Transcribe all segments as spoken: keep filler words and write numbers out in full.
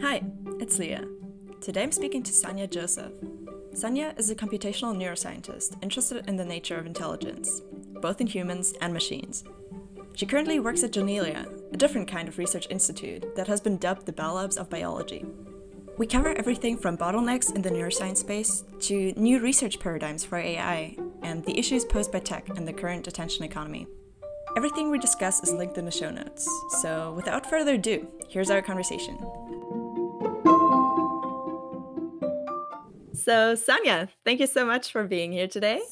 Hi, it's Leah. Today I'm speaking to Sanya Joseph. Sanya is a computational neuroscientist interested in the nature of intelligence, both in humans and machines. She currently works at Janelia, a different kind of research institute that has been dubbed the Bell Labs of biology. We cover everything from bottlenecks in the neuroscience space to new research paradigms for A I and the issues posed by tech in the current attention economy. Everything we discuss is linked in the show notes, so without further ado, here's our conversation. So Sanya, thank you so much for being here today.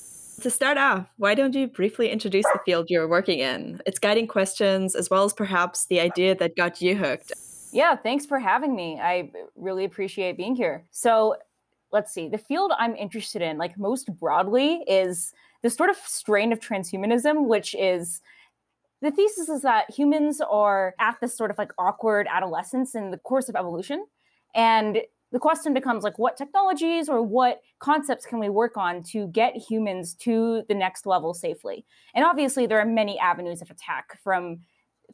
To start off, why don't you briefly introduce the field you're working in, its guiding questions, as well as perhaps the idea that got you hooked? Yeah, thanks for having me. I really appreciate being here. So let's see, the field I'm interested in, like most broadly, is this sort of strain of transhumanism, which is the thesis is that humans are at this sort of like awkward adolescence in the course of evolution. And the question becomes like, what technologies or what concepts can we work on to get humans to the next level safely? And obviously there are many avenues of attack, from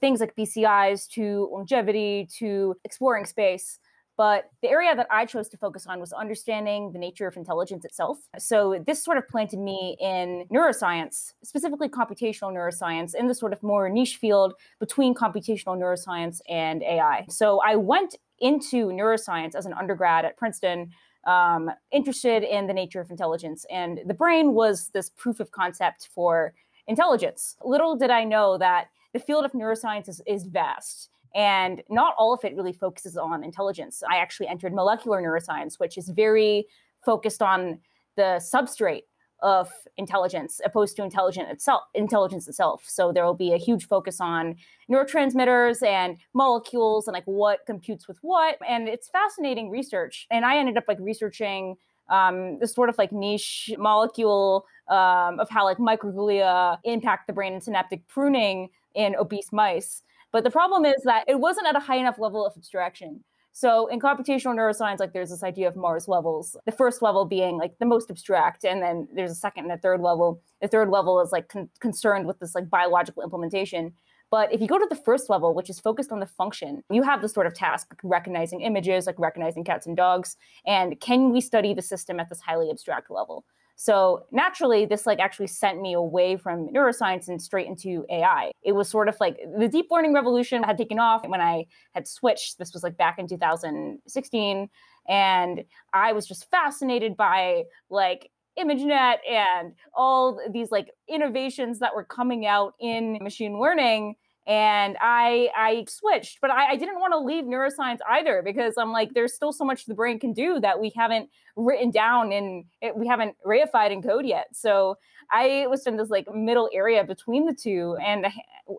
things like B C Is to longevity to exploring space. But the area that I chose to focus on was understanding the nature of intelligence itself. So this sort of planted me in neuroscience, specifically computational neuroscience, in the sort of more niche field between computational neuroscience and A I. So I went into neuroscience as an undergrad at Princeton, um, interested in the nature of intelligence. And the brain was this proof of concept for intelligence. Little did I know that the field of neuroscience is, is vast, and not all of it really focuses on intelligence. I actually entered molecular neuroscience, which is very focused on the substrate of intelligence, opposed to intelligence itself, intelligence itself. So there will be a huge focus on neurotransmitters and molecules and like what computes with what. And it's fascinating research. And I ended up like researching um, this sort of like niche molecule um, of how like microglia impact the brain and synaptic pruning in obese mice. But the problem is that it wasn't at a high enough level of abstraction. So in computational neuroscience, like there's this idea of Marr's levels, the first level being like the most abstract. And then there's a second and a third level. The third level is like con- concerned with this like biological implementation. But if you go to the first level, which is focused on the function, you have this sort of task, like recognizing images, like recognizing cats and dogs. And can we study the system at this highly abstract level? So naturally, this like actually sent me away from neuroscience and straight into A I. It was sort of like the deep learning revolution had taken off when I had switched. This was like back in two thousand sixteen. And I was just fascinated by like ImageNet and all these like innovations that were coming out in machine learning. And I I switched, but I, I didn't want to leave neuroscience either, because I'm like, there's still so much the brain can do that we haven't written down and it, we haven't reified in code yet. So I was in this like middle area between the two and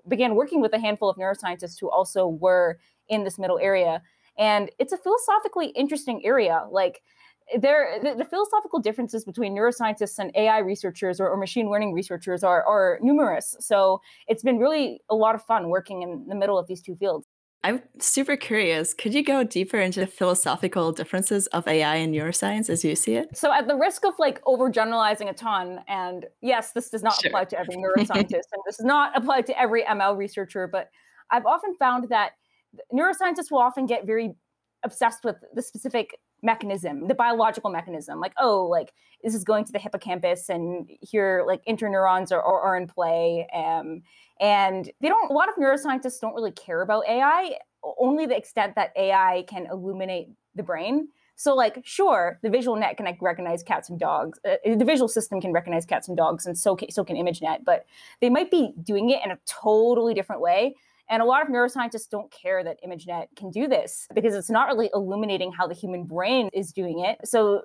began working with a handful of neuroscientists who also were in this middle area. And it's a philosophically interesting area. Like there, the, the philosophical differences between neuroscientists and A I researchers or, or machine learning researchers are, are numerous. So it's been really a lot of fun working in the middle of these two fields. I'm super curious. Could you go deeper into the philosophical differences of A I and neuroscience as you see it? So at the risk of like overgeneralizing a ton, and yes, this does not sure. apply to every neuroscientist and this does not apply to every M L researcher, but I've often found that neuroscientists will often get very obsessed with the specific mechanism, the biological mechanism, like, oh, like this is going to the hippocampus and here like interneurons are, are, are in play. Um, and they don't, a lot of neuroscientists don't really care about A I, only the extent that A I can illuminate the brain. So like, sure, the visual net can like, recognize cats and dogs. Uh, the visual system can recognize cats and dogs, and so can, so can ImageNet, but they might be doing it in a totally different way. And a lot of neuroscientists don't care that ImageNet can do this because it's not really illuminating how the human brain is doing it. So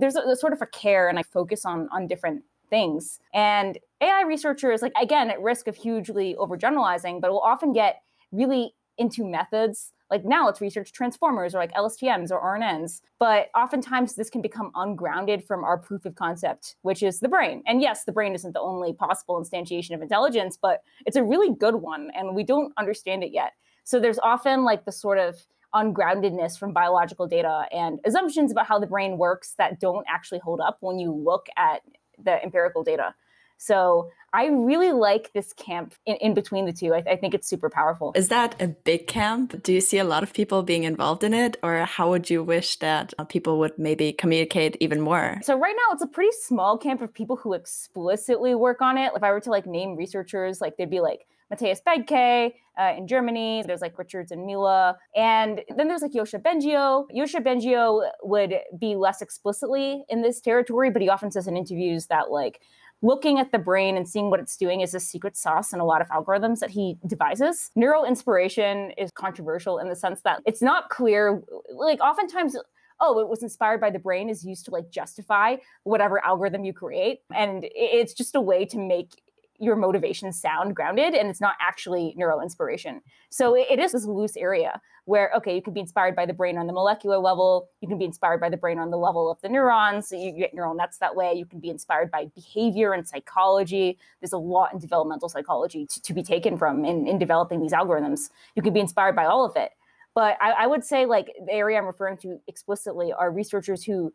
there's a, there's sort of a care and I focus on, on different things. And A I researchers, like again, at risk of hugely overgeneralizing, but will often get really into methods. Like now it's research transformers or like L S T Ms or R N Ns. But oftentimes this can become ungrounded from our proof of concept, which is the brain. And yes, the brain isn't the only possible instantiation of intelligence, but it's a really good one and we don't understand it yet. So there's often like the sort of ungroundedness from biological data and assumptions about how the brain works that don't actually hold up when you look at the empirical data. So I really like this camp in, in between the two. I, th- I think it's super powerful. Is that a big camp? Do you see a lot of people being involved in it? Or how would you wish that people would maybe communicate even more? So right now, it's a pretty small camp of people who explicitly work on it. If I were to like name researchers, like there'd be like Mateus Bedke uh, in Germany. There's like Richards and Mila. And then there's like Yoshua Bengio. Yoshua Bengio would be less explicitly in this territory, but he often says in interviews that like looking at the brain and seeing what it's doing is a secret sauce in a lot of algorithms that he devises. Neural inspiration is controversial in the sense that it's not clear, like oftentimes, oh, it was inspired by the brain is used to like justify whatever algorithm you create. And it's just a way to make your motivation sound grounded, and it's not actually neural inspiration. So it is this loose area where, okay, you can be inspired by the brain on the molecular level, you can be inspired by the brain on the level of the neurons, so you get neural nets that way, you can be inspired by behavior and psychology. There's a lot in developmental psychology to, to be taken from in, in developing these algorithms. You can be inspired by all of it. But I, I would say like the area I'm referring to explicitly are researchers who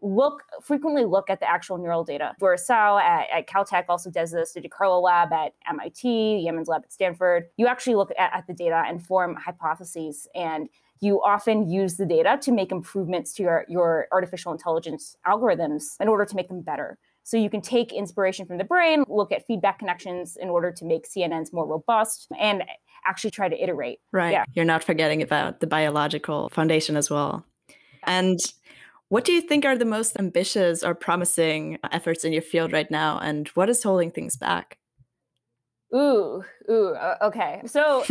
look, frequently look at the actual neural data. Dora Sao at, at Caltech also does this, the DiCarlo lab at M I T, Yamins lab at Stanford. You actually look at, at the data and form hypotheses, and you often use the data to make improvements to your, your artificial intelligence algorithms in order to make them better. So you can take inspiration from the brain, look at feedback connections in order to make C N Ns more robust, and actually try to iterate. Right. Yeah. You're not forgetting about the biological foundation as well. And what do you think are the most ambitious or promising efforts in your field right now? And what is holding things back? Ooh, ooh, uh, okay. So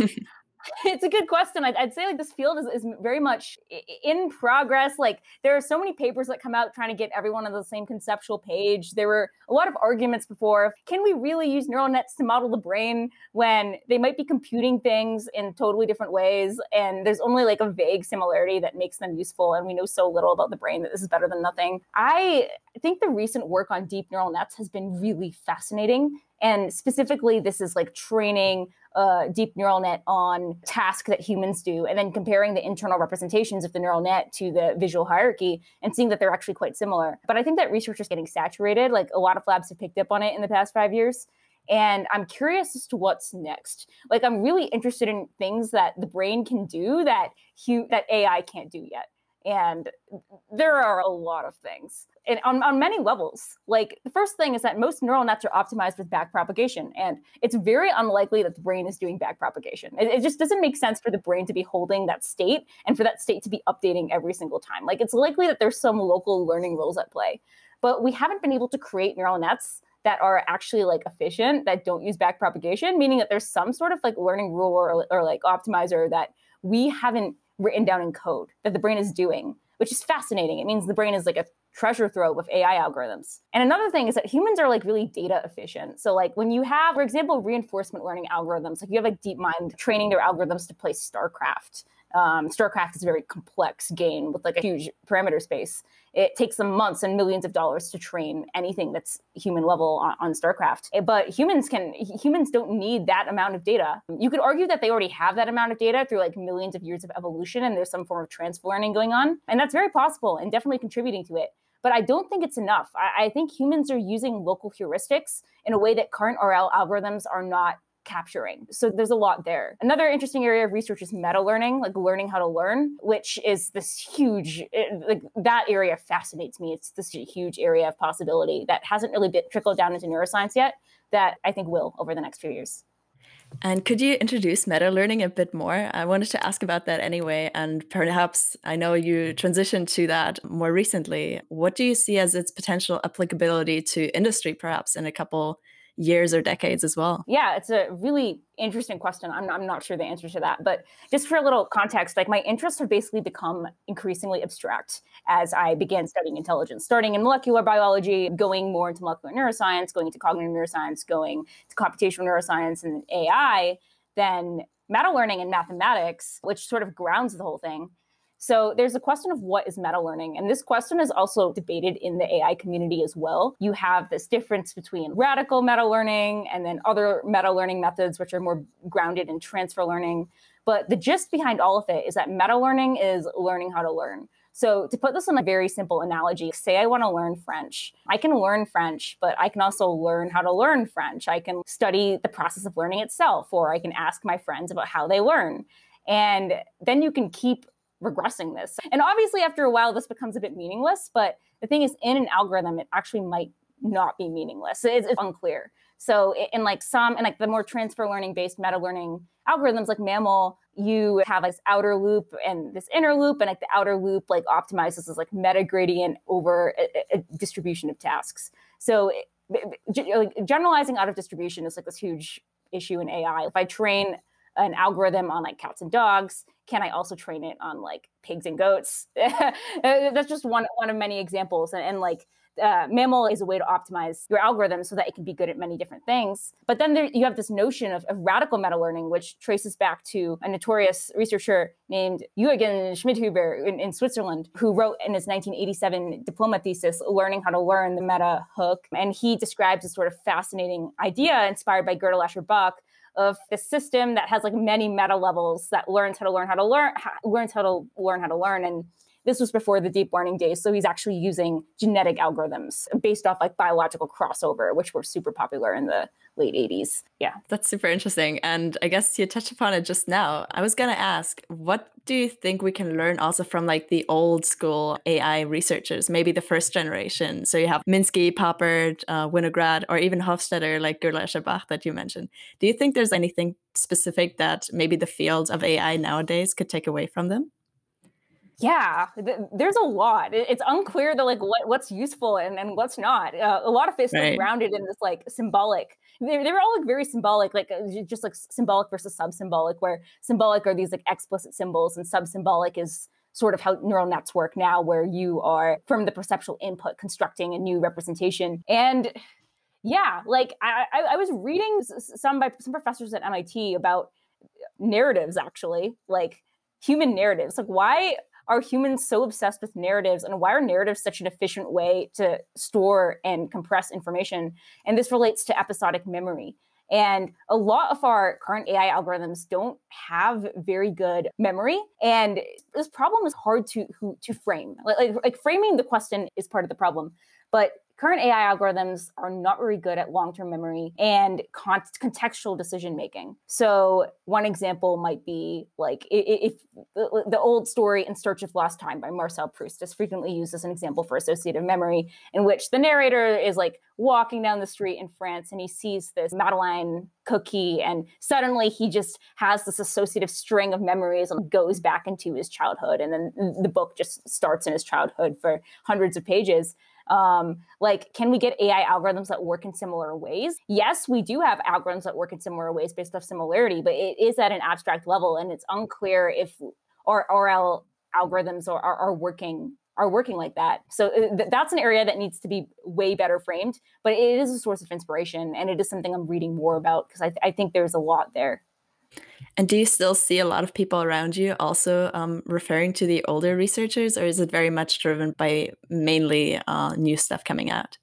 it's a good question. I'd, I'd say like this field is, is very much in progress. Like there are so many papers that come out trying to get everyone on the same conceptual page. There were a lot of arguments before. Can we really use neural nets to model the brain when they might be computing things in totally different ways? And there's only like a vague similarity that makes them useful. And we know so little about the brain that this is better than nothing. I think the recent work on deep neural nets has been really fascinating. And specifically, this is like training a deep neural net on tasks that humans do, and then comparing the internal representations of the neural net to the visual hierarchy and seeing that they're actually quite similar. But I think that research is getting saturated. Like a lot of labs have picked up on it in the past five years. And I'm curious as to what's next. Like I'm really interested in things that the brain can do that hu- that A I can't do yet. And there are a lot of things, and on, on many levels. Like the first thing is that most neural nets are optimized with backpropagation, and it's very unlikely that the brain is doing backpropagation. It, it just doesn't make sense for the brain to be holding that state and for that state to be updating every single time. Like it's likely that there's some local learning rules at play, but we haven't been able to create neural nets that are actually like efficient, that don't use backpropagation, meaning that there's some sort of like learning rule or, or like optimizer that we haven't written down in code that the brain is doing, which is fascinating. It means the brain is like a treasure trove of A I algorithms. And another thing is that humans are like really data efficient. So like when you have, for example, reinforcement learning algorithms, like you have like DeepMind training their algorithms to play StarCraft. Um, StarCraft is a very complex game with like a huge parameter space. It takes them months and millions of dollars to train anything that's human level on, on StarCraft. But humans can humans don't need that amount of data. You could argue that they already have that amount of data through like millions of years of evolution, and there's some form of transfer learning going on. And that's very possible and definitely contributing to it. But I don't think it's enough. I, I think humans are using local heuristics in a way that current R L algorithms are not capturing. So there's a lot there. Another interesting area of research is meta learning, like learning how to learn, which is this huge, it, like that area fascinates me. It's this huge area of possibility that hasn't really been trickled down into neuroscience yet that I think will over the next few years. And could you introduce meta learning a bit more? I wanted to ask about that anyway. And perhaps I know you transitioned to that more recently. What do you see as its potential applicability to industry, perhaps in a couple years or decades as well? Yeah, it's a really interesting question. I'm, I'm not sure the answer to that. But just for a little context, like my interests have basically become increasingly abstract as I began studying intelligence, starting in molecular biology, going more into molecular neuroscience, going into cognitive neuroscience, going to computational neuroscience and A I, then meta learning and mathematics, which sort of grounds the whole thing. So there's a question of what is meta learning. And this question is also debated in the A I community as well. You have this difference between radical meta learning and then other meta learning methods, which are more grounded in transfer learning. But the gist behind all of it is that meta learning is learning how to learn. So to put this in a very simple analogy, say I want to learn French. I can learn French, but I can also learn how to learn French. I can study the process of learning itself, or I can ask my friends about how they learn. And then you can keep regressing this. And obviously, after a while, this becomes a bit meaningless. But the thing is, in an algorithm, it actually might not be meaningless. It's, it's unclear. So in like some, and like the more transfer learning based meta learning algorithms like MAML, you have this outer loop and this inner loop, and like the outer loop like optimizes this like meta gradient over a, a distribution of tasks. So like generalizing out of distribution is like this huge issue in A I. If I train an algorithm on like cats and dogs, can I also train it on like pigs and goats? That's just one one of many examples. And, and like uh, MAML is a way to optimize your algorithm so that it can be good at many different things. But then there, you have this notion of, of radical meta learning, which traces back to a notorious researcher named Jürgen Schmidhuber in, in Switzerland, who wrote in his nineteen eighty-seven diploma thesis, Learning How to Learn the Meta Hook. And he describes a sort of fascinating idea inspired by Gödel, Escher, Bach, of the system that has like many meta levels that learns how to learn how to learn, how, learns how to learn how to learn. And this was before the deep learning days. So he's actually using genetic algorithms based off like biological crossover, which were super popular in the late eighties. Yeah, that's super interesting. And I guess you touched upon it just now. I was going to ask, what do you think we can learn also from like the old school A I researchers, maybe the first generation? So you have Minsky, Popper, uh, Winograd, or even Hofstadter, like Gödel, Escher, Bach that you mentioned. Do you think there's anything specific that maybe the field of A I nowadays could take away from them? Yeah, th- there's a lot. It's unclear that like what, what's useful and, and what's not. Uh, a lot of it's right. like, grounded in this like symbolic. They they were all like very symbolic, like uh, just like symbolic versus sub-symbolic. Where symbolic are these like explicit symbols, and sub-symbolic is sort of how neural nets work now, where you are from the perceptual input constructing a new representation. And yeah, like I, I, I was reading some by some professors at M I T about narratives, actually, like human narratives, like why. Are humans so obsessed with narratives, and why are narratives such an efficient way to store and compress information? And this relates to episodic memory. And a lot of our current A I algorithms don't have very good memory. And this problem is hard to to frame. Like, like, like framing the question is part of the problem. But current A I algorithms are not very good at long-term memory and con- contextual decision-making. So one example might be like if, if the old story In Search of Lost Time by Marcel Proust is frequently used as an example for associative memory, in which the narrator is like walking down the street in France and he sees this Madeleine cookie, and suddenly he just has this associative string of memories and goes back into his childhood. And then the book just starts in his childhood for hundreds of pages. Um, like, can we get A I algorithms that work in similar ways? Yes, we do have algorithms that work in similar ways based off similarity, but it is at an abstract level, and it's unclear if our R L algorithms are, are, are working are working like that. So th- that's an area that needs to be way better framed, but it is a source of inspiration, and it is something I'm reading more about because I, th- I think there's a lot there. And do you still see a lot of people around you also um, referring to the older researchers, or is it very much driven by mainly uh, new stuff coming out?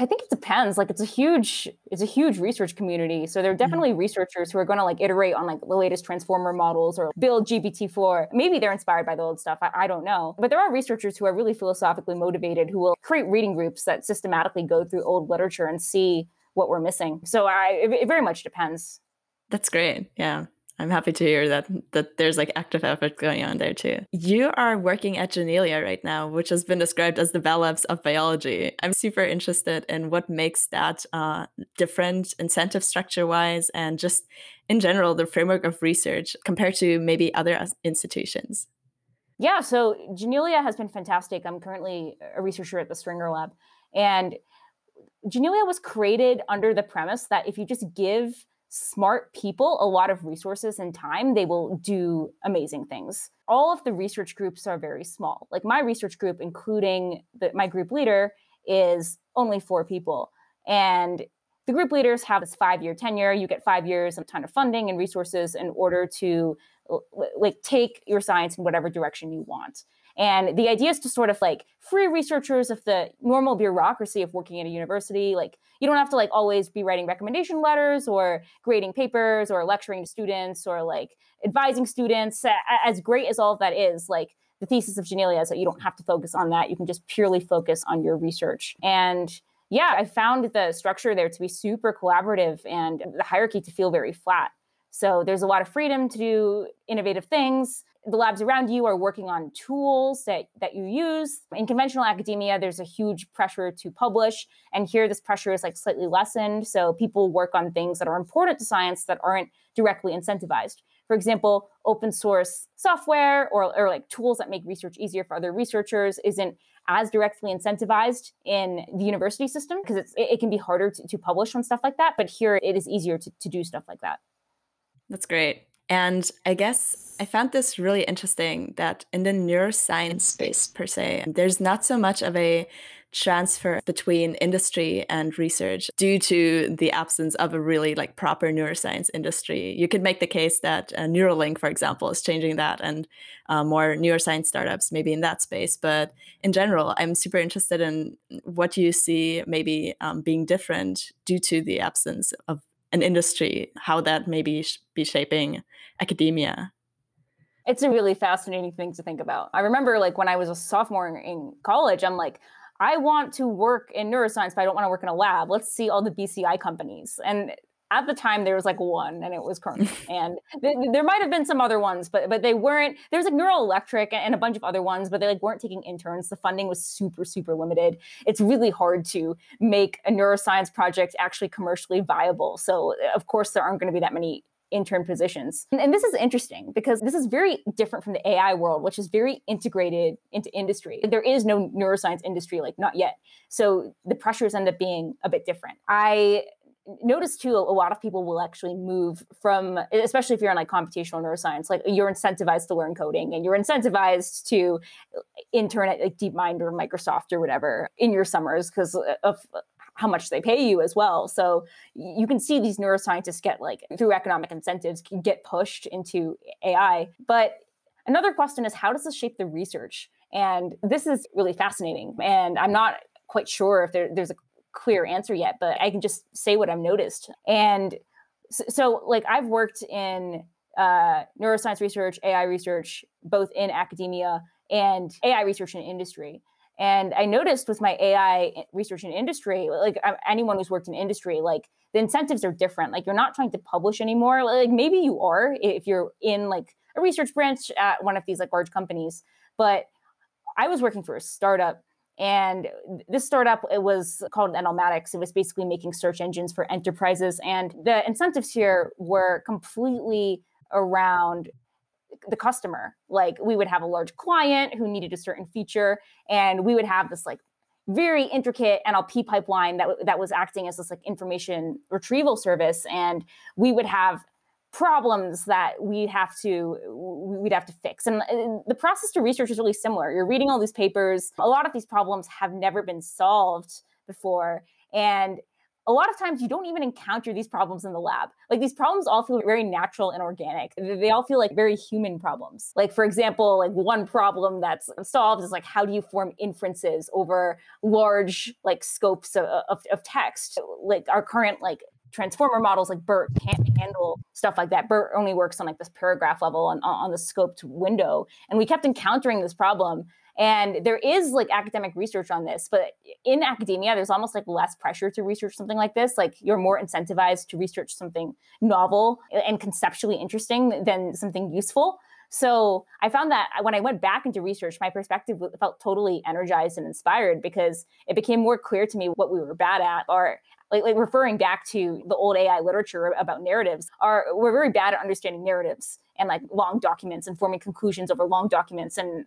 I think it depends. Like, it's a huge, it's a huge research community. So there are definitely mm-hmm. researchers who are going to like iterate on like the latest transformer models or build G B T four. Maybe they're inspired by the old stuff. I, I don't know. But there are researchers who are really philosophically motivated, who will create reading groups that systematically go through old literature and see what we're missing. So I, it, it very much depends. That's great. Yeah. I'm happy to hear that that there's like active effort going on there too. You are working at Janelia right now, which has been described as the Bell Labs of biology. I'm super interested in what makes that uh, different incentive structure-wise, and just in general, the framework of research compared to maybe other institutions. Yeah. So Janelia has been fantastic. I'm currently a researcher at the Stringer Lab. And Janelia was created under the premise that if you just give smart people a lot of resources and time, they will do amazing things. All of the research groups are very small. Like my research group, including the, my group leader, is only four people. And the group leaders have this five-year tenure. You get five years of a ton of funding and resources in order to like take your science in whatever direction you want. And the idea is to sort of like free researchers of the normal bureaucracy of working at a university. Like you don't have to like always be writing recommendation letters or grading papers or lecturing to students or like advising students. As great as all of that is, like the thesis of Janelia is that you don't have to focus on that. You can just purely focus on your research. And yeah, I found the structure there to be super collaborative and the hierarchy to feel very flat. So there's a lot of freedom to do innovative things. The labs around you are working on tools that, that you use. In conventional academia, there's a huge pressure to publish. And here, this pressure is like slightly lessened. So people work on things that are important to science that aren't directly incentivized. For example, open source software or, or like tools that make research easier for other researchers isn't as directly incentivized in the university system because it's it, it can be harder to, to publish on stuff like that. But here, it is easier to, to do stuff like that. That's great. And I guess I found this really interesting that in the neuroscience space per se, there's not so much of a transfer between industry and research due to the absence of a really like proper neuroscience industry. You could make the case that uh, Neuralink, for example, is changing that and uh, more neuroscience startups maybe in that space. But in general, I'm super interested in what you see maybe um, being different due to the absence of an industry, how that may be, sh- be shaping academia. It's a really fascinating thing to think about. I remember like when I was a sophomore in college, I'm like, I want to work in neuroscience, but I don't want to work in a lab. Let's see all the B C I companies. And at the time, there was like one, and it was Kern. And th- there might have been some other ones, but but they weren't. There was like Neural Electric and a bunch of other ones, but they like weren't taking interns. The funding was super, super limited. It's really hard to make a neuroscience project actually commercially viable. So of course, there aren't going to be that many intern positions. And, and this is interesting because this is very different from the A I world, which is very integrated into industry. There is no neuroscience industry, like not yet. So the pressures end up being a bit different. I notice too, a lot of people will actually move from, especially if you're in like computational neuroscience, like you're incentivized to learn coding and you're incentivized to intern at like DeepMind or Microsoft or whatever in your summers because of how much they pay you as well. So you can see these neuroscientists get like through economic incentives can get pushed into A I. But another question is, how does this shape the research? And this is really fascinating. And I'm not quite sure if there, there's a clear answer yet, but I can just say what I've noticed. And so, so like I've worked in uh, neuroscience research, A I research, both in academia and A I research in industry. And I noticed with my A I research in industry, like anyone who's worked in industry, like the incentives are different. Like you're not trying to publish anymore. Like maybe you are if you're in like a research branch at one of these like large companies. But I was working for a startup. And this startup, it was called Neuromatch. It was basically making search engines for enterprises. And the incentives here were completely around the customer. Like we would have a large client who needed a certain feature, and we would have this like very intricate N L P pipeline that, that was acting as this like information retrieval service. And we would have problems that we have to, we'd have to fix. And the process to research is really similar. You're reading all these papers. A lot of these problems have never been solved before. And a lot of times you don't even encounter these problems in the lab. Like these problems all feel very natural and organic. They all feel like very human problems. Like for example, like one problem that's solved is like, how do you form inferences over large like scopes of, of, of text? Like our current like transformer models like BERT can't handle stuff like that. BERT only works on like this paragraph level on, on the scoped window. And we kept encountering this problem. And there is like academic research on this, but in academia, there's almost like less pressure to research something like this. Like you're more incentivized to research something novel and conceptually interesting than something useful. So I found that when I went back into research, my perspective felt totally energized and inspired because it became more clear to me what we were bad at. Or like, like referring back to the old A I literature about narratives, are we're very bad at understanding narratives and like long documents and forming conclusions over long documents, and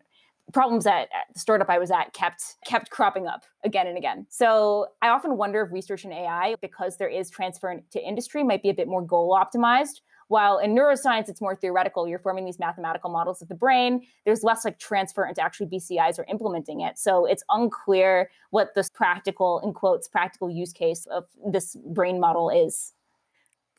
problems that the startup I was at kept kept cropping up again and again. So I often wonder if research in A I, because there is transfer to industry, might be a bit more goal optimized. While in neuroscience, it's more theoretical. You're forming these mathematical models of the brain. There's less like transfer into actually B C Is or implementing it. So it's unclear what this practical, in quotes, practical use case of this brain model is.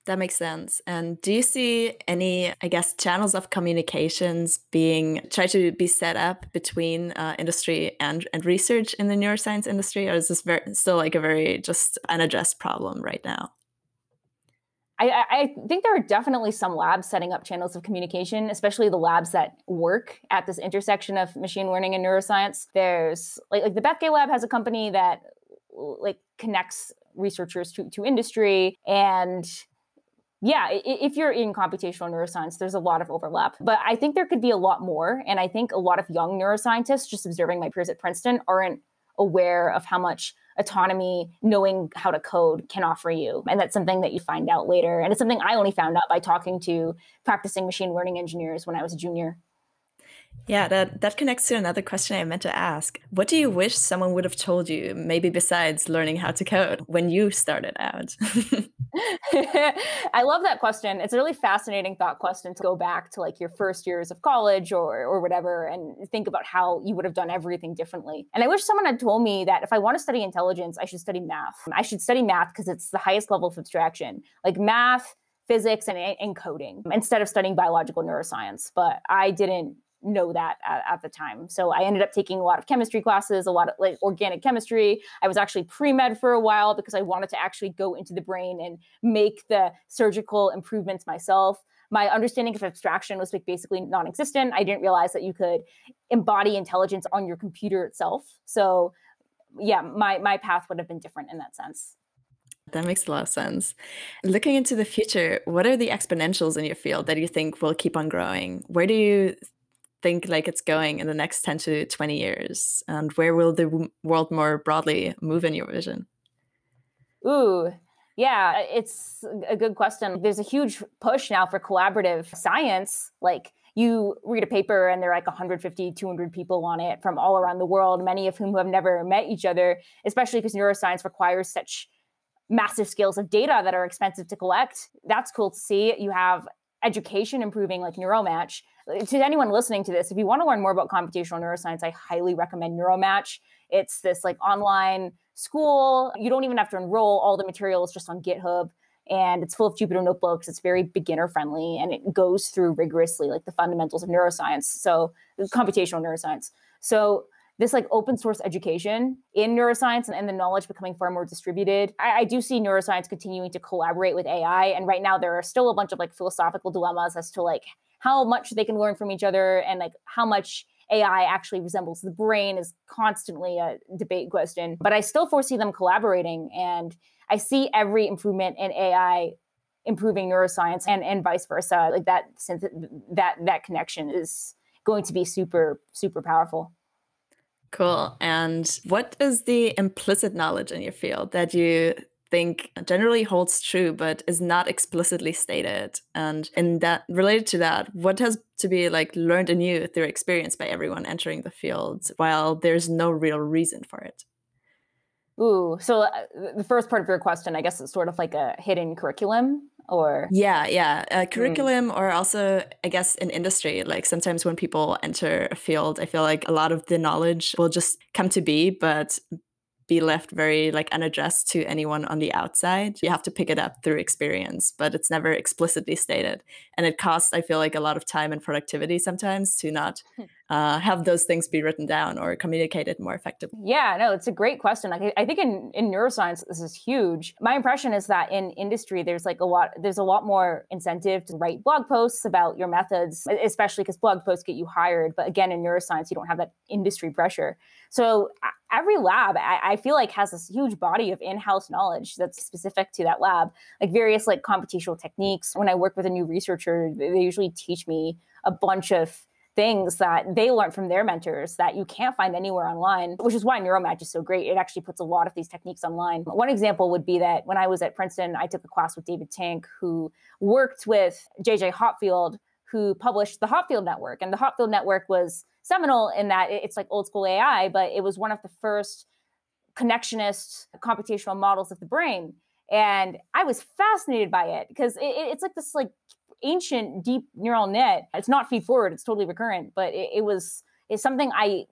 That makes sense. And do you see any, I guess, channels of communications being tried to be set up between uh, industry and, and research in the neuroscience industry? Or is this very, still like a very just unaddressed problem right now? I, I think there are definitely some labs setting up channels of communication, especially the labs that work at this intersection of machine learning and neuroscience. There's like, like the Bedke lab has a company that like connects researchers to, to industry. And yeah, if you're in computational neuroscience, there's a lot of overlap, but I think there could be a lot more. And I think a lot of young neuroscientists, just observing my peers at Princeton, aren't aware of how much autonomy, knowing how to code, can offer you. And that's something that you find out later. And it's something I only found out by talking to practicing machine learning engineers when I was a junior. Yeah, that, that connects to another question I meant to ask. What do you wish someone would have told you, maybe besides learning how to code, when you started out? I love that question. It's a really fascinating thought question to go back to like your first years of college or or whatever and think about how you would have done everything differently. And I wish someone had told me that if I want to study intelligence, I should study math. I should study math because it's the highest level of abstraction. Like math, physics, and, and coding, instead of studying biological neuroscience. But I didn't know that at, at the time. So I ended up taking a lot of chemistry classes, a lot of like organic chemistry. I was actually pre-med for a while because I wanted to actually go into the brain and make the surgical improvements myself. My understanding of abstraction was like basically non-existent. I didn't realize that you could embody intelligence on your computer itself. So yeah, my, my path would have been different in that sense. That makes a lot of sense. Looking into the future, what are the exponentials in your field that you think will keep on growing? Where do you think like it's going in the next ten to twenty years? And where will the world more broadly move in your vision? Ooh, yeah, it's a good question. There's a huge push now for collaborative science. Like you read a paper and there are like one hundred fifty, two hundred people on it from all around the world, many of whom have never met each other, especially because neuroscience requires such massive scales of data that are expensive to collect. That's cool to see. You have education improving like Neuromatch. To anyone listening to this, if you want to learn more about computational neuroscience, I highly recommend Neuromatch. It's this like online school. You don't even have to enroll. All the material is just on GitHub and it's full of Jupyter notebooks. It's very beginner friendly and it goes through rigorously like the fundamentals of neuroscience. So computational neuroscience. So this like open source education in neuroscience and, and the knowledge becoming far more distributed. I, I do see neuroscience continuing to collaborate with A I. And right now there are still a bunch of like philosophical dilemmas as to like how much they can learn from each other and like how much A I actually resembles the brain is constantly a debate question. But I still foresee them collaborating. And I see every improvement in A I improving neuroscience and, and vice versa. Like that, that, that connection is going to be super, super powerful. Cool. And what is the implicit knowledge in your field that you think generally holds true, but is not explicitly stated? And in that, related to that, what has to be like learned anew through experience by everyone entering the field while there's no real reason for it? Ooh. So uh, the first part of your question, I guess it's sort of like a hidden curriculum or? Yeah, yeah. A curriculum mm. or also, I guess, in industry. Like sometimes when people enter a field, I feel like a lot of the knowledge will just come to be, but be left very like unaddressed to anyone on the outside. You have to pick it up through experience, but it's never explicitly stated. And it costs, I feel like, a lot of time and productivity sometimes to not uh, have those things be written down or communicated more effectively. Yeah, no, it's a great question. Like, I think in, in neuroscience, this is huge. My impression is that in industry, there's like a lot, there's a lot more incentive to write blog posts about your methods, especially because blog posts get you hired. But again, in neuroscience, you don't have that industry pressure. So every lab, I, I feel like, has this huge body of in-house knowledge that's specific to that lab, like various like computational techniques. When I work with a new researcher, they usually teach me a bunch of things that they learned from their mentors that you can't find anywhere online, which is why Neuromatch is so great. It actually puts a lot of these techniques online. One example would be that when I was at Princeton, I took a class with David Tank, who worked with J J Hopfield, who published the Hopfield Network. And the Hopfield Network was seminal in that it's like old school A I, but it was one of the first connectionist computational models of the brain. And I was fascinated by it because it, it's like this like ancient deep neural net. It's not feed forward, it's totally recurrent, but it, it was it's something I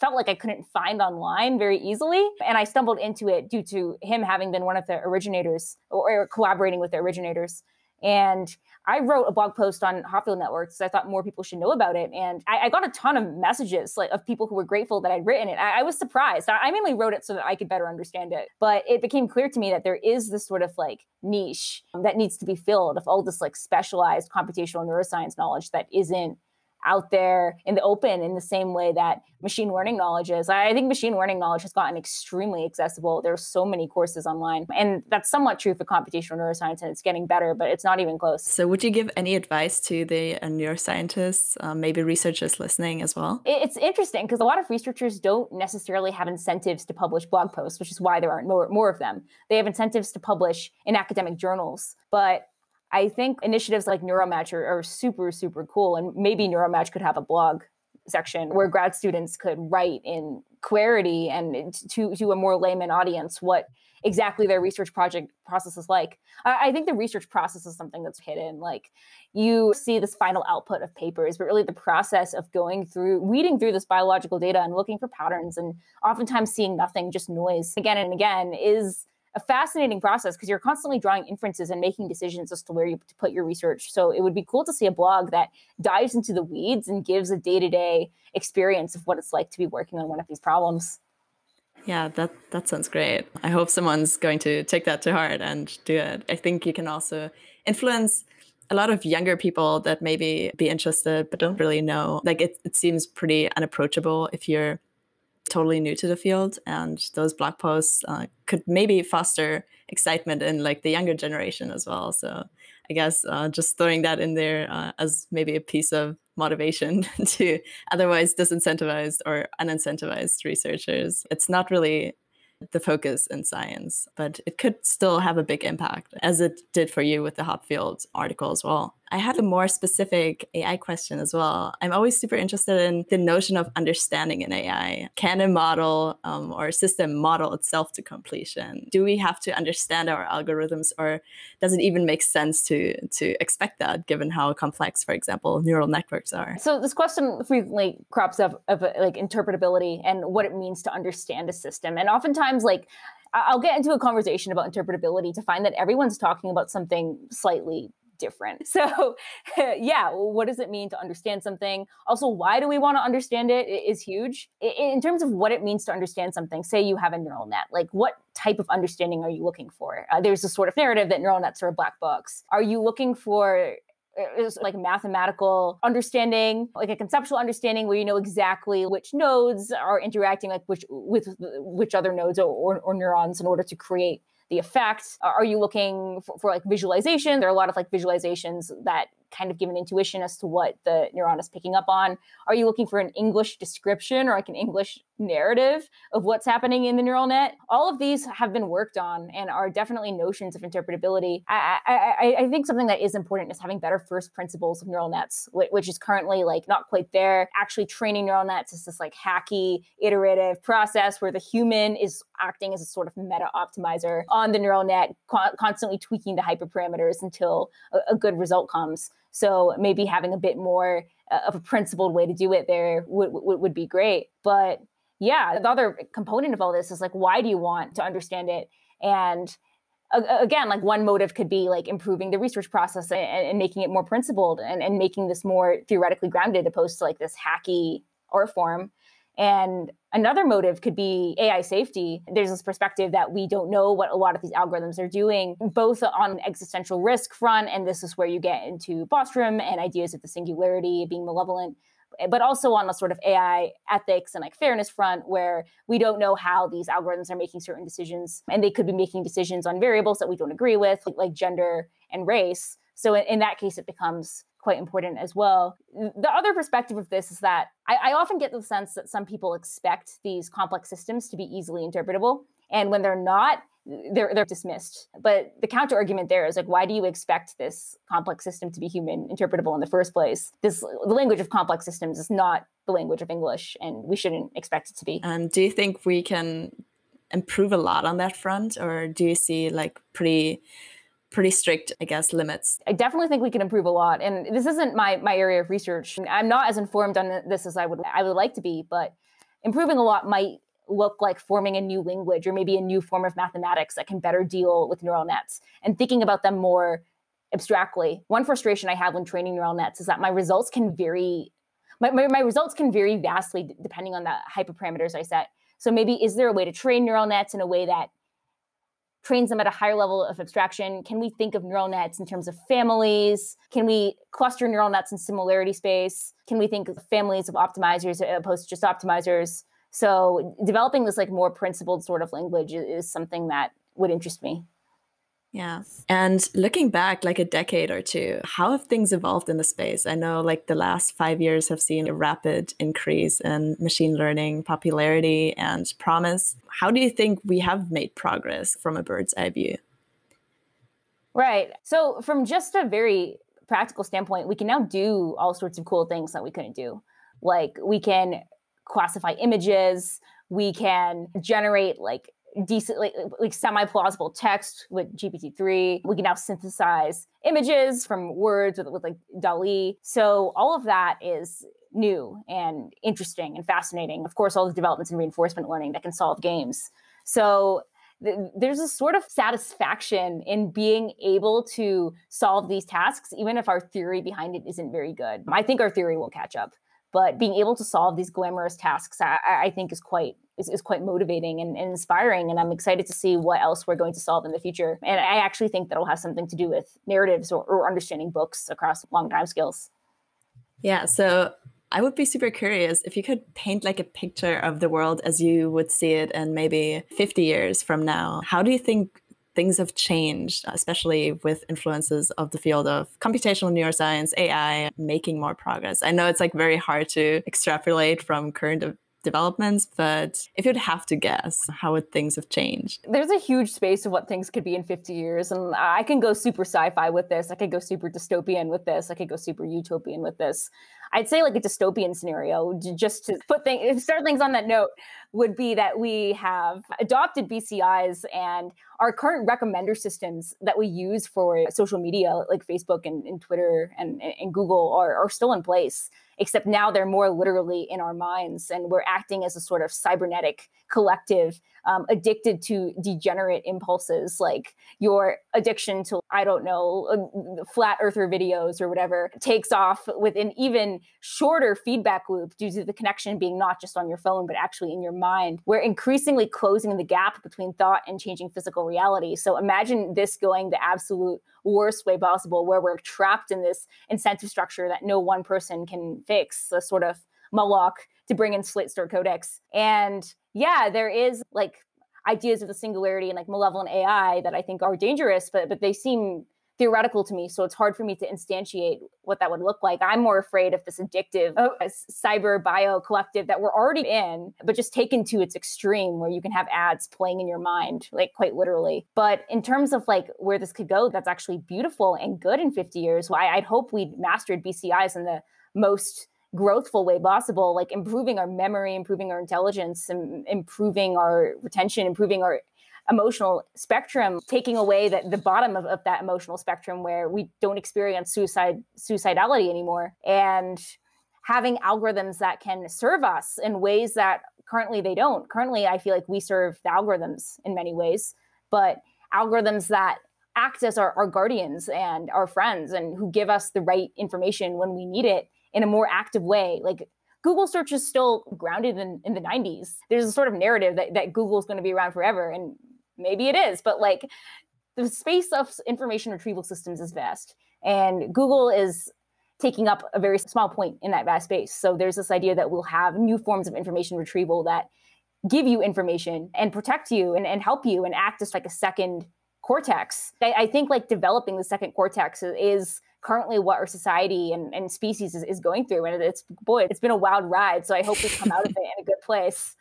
felt like I couldn't find online very easily. And I stumbled into it due to him having been one of the originators or, or collaborating with the originators. And I wrote a blog post on Hopfield Network because I thought more people should know about it. And I, I got a ton of messages like of people who were grateful that I'd written it. I, I was surprised. I, I mainly wrote it so that I could better understand it. But it became clear to me that there is this sort of like niche that needs to be filled of all this like specialized computational neuroscience knowledge that isn't out there in the open in the same way that machine learning knowledge is. I think machine learning knowledge has gotten extremely accessible. There are so many courses online. And that's somewhat true for computational neuroscience, and it's getting better, but it's not even close. So would you give any advice to the neuroscientists, uh, maybe researchers listening as well? It's interesting because a lot of researchers don't necessarily have incentives to publish blog posts, which is why there aren't more, more of them. They have incentives to publish in academic journals, but I think initiatives like Neuromatch are, are super, super cool. And maybe Neuromatch could have a blog section where grad students could write in clarity and to, to a more layman audience what exactly their research project process is like. I, I think the research process is something that's hidden. Like you see this final output of papers, but really the process of going through, weeding through this biological data and looking for patterns and oftentimes seeing nothing, just noise again and again is a fascinating process because you're constantly drawing inferences and making decisions as to where you to put your research. So it would be cool to see a blog that dives into the weeds and gives a day-to-day experience of what it's like to be working on one of these problems. Yeah, that, that sounds great. I hope someone's going to take that to heart and do it. I think you can also influence a lot of younger people that maybe be interested but don't really know. Like it, it seems pretty unapproachable if you're totally new to the field, and those blog posts uh, could maybe foster excitement in like the younger generation as well. So I guess uh, just throwing that in there uh, as maybe a piece of motivation to otherwise disincentivized or unincentivized researchers. It's not really the focus in science, but it could still have a big impact, as it did for you with the Hopfield article as well. I had a more specific A I question as well. I'm always super interested in the notion of understanding in A I. Can a model um, or a system model itself to completion? Do we have to understand our algorithms, or does it even make sense to, to expect that given how complex, for example, neural networks are? So this question frequently crops up of like interpretability and what it means to understand a system. And oftentimes like I'll get into a conversation about interpretability to find that everyone's talking about something slightly different. So yeah, what does it mean to understand something? Also, why do we want to understand it is huge. In terms of what it means to understand something, say you have a neural net, like what type of understanding are you looking for? Uh, there's a sort of narrative that neural nets are a black box. Are you looking for It's like mathematical understanding, like a conceptual understanding where you know exactly which nodes are interacting like which with which other nodes or, or, or neurons in order to create the effect? Are you looking for, for like visualization? There are a lot of like visualizations that kind of give an intuition as to what the neuron is picking up on. Are you looking for an English description or like an English narrative of what's happening in the neural net? All of these have been worked on and are definitely notions of interpretability. I, I, I think something that is important is having better first principles of neural nets, which is currently like not quite there. Actually training neural nets is this like hacky, iterative process where the human is acting as a sort of meta-optimizer on the neural net, co- constantly tweaking the hyperparameters until a, a good result comes. So maybe having a bit more uh, of a principled way to do it there would, would would be great. But yeah, the other component of all this is like, why do you want to understand it? And uh, again, like one motive could be like improving the research process and, and making it more principled and, and making this more theoretically grounded opposed to like this hacky art form. And another motive could be A I safety. There's this perspective that we don't know what a lot of these algorithms are doing, both on an existential risk front, and this is where you get into Bostrom and ideas of the singularity being malevolent, but also on a sort of A I ethics and like fairness front, where we don't know how these algorithms are making certain decisions, and they could be making decisions on variables that we don't agree with, like gender and race. So in that case, it becomes quite important as well. The other perspective of this is that I, I often get the sense that some people expect these complex systems to be easily interpretable. And when they're not, they're, they're dismissed. But the counter argument there is like, why do you expect this complex system to be human interpretable in the first place? This, the language of complex systems is not the language of English, and we shouldn't expect it to be. And um, do you think we can improve a lot on that front? Or do you see like pretty... pretty strict, I guess, limits? I definitely think we can improve a lot. And this isn't my my area of research. I'm not as informed on this as I would I would like to be, but improving a lot might look like forming a new language or maybe a new form of mathematics that can better deal with neural nets and thinking about them more abstractly. One frustration I have when training neural nets is that my results can vary. My, my, my results can vary vastly d- depending on the hyperparameters I set. So maybe is there a way to train neural nets in a way that trains them at a higher level of abstraction? Can we think of neural nets in terms of families? Can we cluster neural nets in similarity space? Can we think of families of optimizers as opposed to just optimizers? So developing this like more principled sort of language is something that would interest me. Yeah. And looking back like a decade or two, how have things evolved in the space? I know like the last five years have seen a rapid increase in machine learning popularity and promise. How do you think we have made progress from a bird's eye view? Right. So from just a very practical standpoint, we can now do all sorts of cool things that we couldn't do. Like we can classify images, we can generate like decent, like, like semi-plausible text with G P T three. We can now synthesize images from words with, with like DALL-E. So all of that is new and interesting and fascinating. Of course, all the developments in reinforcement learning that can solve games. So th- there's a sort of satisfaction in being able to solve these tasks, even if our theory behind it isn't very good. I think our theory will catch up, but being able to solve these glamorous tasks, I, I think is quite Is, is quite motivating and, and inspiring. And I'm excited to see what else we're going to solve in the future. And I actually think that'll have something to do with narratives or, or understanding books across long time scales. Yeah. So I would be super curious if you could paint like a picture of the world as you would see it in maybe fifty years from now. How do you think things have changed, especially with influences of the field of computational neuroscience, A I, making more progress? I know it's like very hard to extrapolate from current of developments, but if you'd have to guess, how would things have changed? There's a huge space of what things could be in fifty years. And I can go super sci-fi with this. I could go super dystopian with this. I could go super utopian with this. I'd say like a dystopian scenario, just to put things, start things on that note, would be that we have adopted B C Is and our current recommender systems that we use for social media, like Facebook and, and Twitter and, and Google are, are still in place, except now they're more literally in our minds. And we're acting as a sort of cybernetic collective, um, addicted to degenerate impulses, like your addiction to, I don't know, flat earther videos or whatever, takes off with an even shorter feedback loop due to the connection being not just on your phone, but actually in your mind. We're increasingly closing the gap between thought and changing physical reality. So imagine this going the absolute worst way possible, where we're trapped in this incentive structure that no one person can fix, a sort of Moloch to bring in Slate Star Codex. And yeah, there is like ideas of the singularity and like malevolent A I that I think are dangerous, but but they seem theoretical to me. So it's hard for me to instantiate what that would look like. I'm more afraid of this addictive uh, cyber bio collective that we're already in, but just taken to its extreme where you can have ads playing in your mind, like quite literally. But in terms of like where this could go, that's actually beautiful and good in fifty years. Why I'd hope we'd mastered B C Is in the most growthful way possible, like improving our memory, improving our intelligence, and improving our retention, improving our emotional spectrum, taking away that the bottom of, of that emotional spectrum where we don't experience suicide suicidality anymore, and having algorithms that can serve us in ways that currently they don't. Currently, I feel like we serve the algorithms in many ways, but algorithms that act as our, our guardians and our friends and who give us the right information when we need it in a more active way. Like Google search is still grounded in, in the nineties. There's a sort of narrative that, that Google is going to be around forever, and maybe it is, but like the space of information retrieval systems is vast, and Google is taking up a very small point in that vast space. So there's this idea that we'll have new forms of information retrieval that give you information and protect you and, and help you and act as like a second cortex. I, I think like developing the second cortex is, is currently what our society and, and species is, is going through. And it's, boy, it's been a wild ride. So I hope we come out of it in a good place.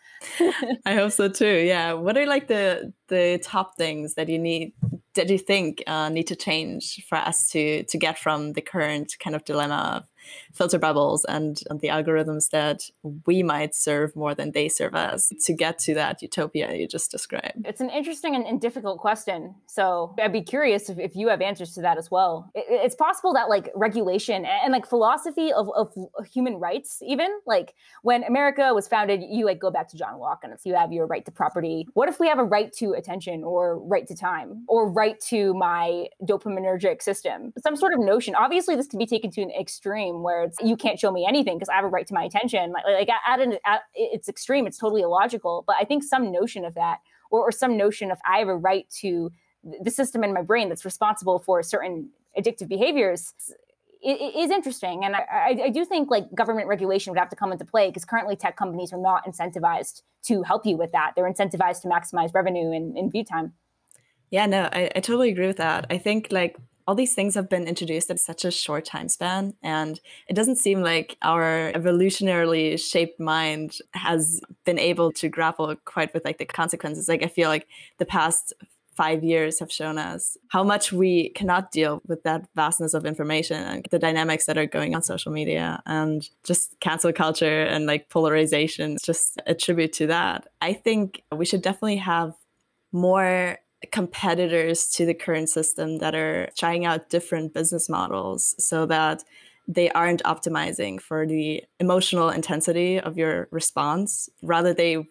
I hope so too. Yeah. What are like the the top things that you need, that you think uh, need to change for us to to get from the current kind of dilemma of filter bubbles and, and the algorithms that we might serve more than they serve us to get to that utopia you just described? It's an interesting and, and difficult question. So I'd be curious if, if you have answers to that as well. It, it's possible that like regulation and, and like philosophy of, of human rights, even like when America was founded, you like go back to John Locke and you have your right to property. What if we have a right to attention or right to time or right to my dopaminergic system? Some sort of notion. Obviously, this can be taken to an extreme where it's you can't show me anything because I have a right to my attention. Like, like at, an, at it's extreme. It's totally illogical. But I think some notion of that or, or some notion of I have a right to the system in my brain that's responsible for certain addictive behaviors It is interesting. And I, I do think like government regulation would have to come into play because currently tech companies are not incentivized to help you with that. They're incentivized to maximize revenue and, and view time. Yeah, no, I, I totally agree with that. I think like all these things have been introduced at such a short time span. And it doesn't seem like our evolutionarily shaped mind has been able to grapple quite with like the consequences. Like I feel like the past five years have shown us how much we cannot deal with that vastness of information and the dynamics that are going on social media and just cancel culture and like polarization. Just attribute to that. I think we should definitely have more competitors to the current system that are trying out different business models so that they aren't optimizing for the emotional intensity of your response. Rather, they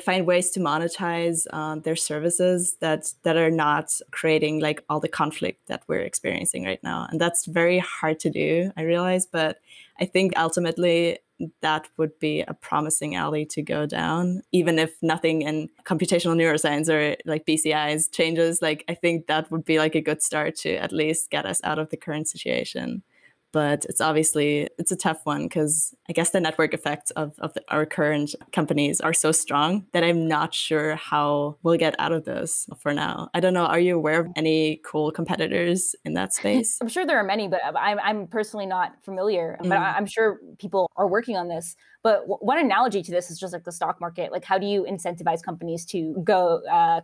find ways to monetize um, their services that that are not creating like all the conflict that we're experiencing right now. And that's very hard to do, I realize, but I think ultimately that would be a promising alley to go down, even if nothing in computational neuroscience or like B C Is changes. Like I think that would be like a good start to at least get us out of the current situation. But it's obviously, it's a tough one because I guess the network effects of, of the, our current companies are so strong that I'm not sure how we'll get out of this for now. I don't know. Are you aware of any cool competitors in that space? I'm sure there are many, but I'm, I'm personally not familiar. Mm. But I'm sure people are working on this. But w- one analogy to this is just like the stock market. Like how do you incentivize companies to go uh,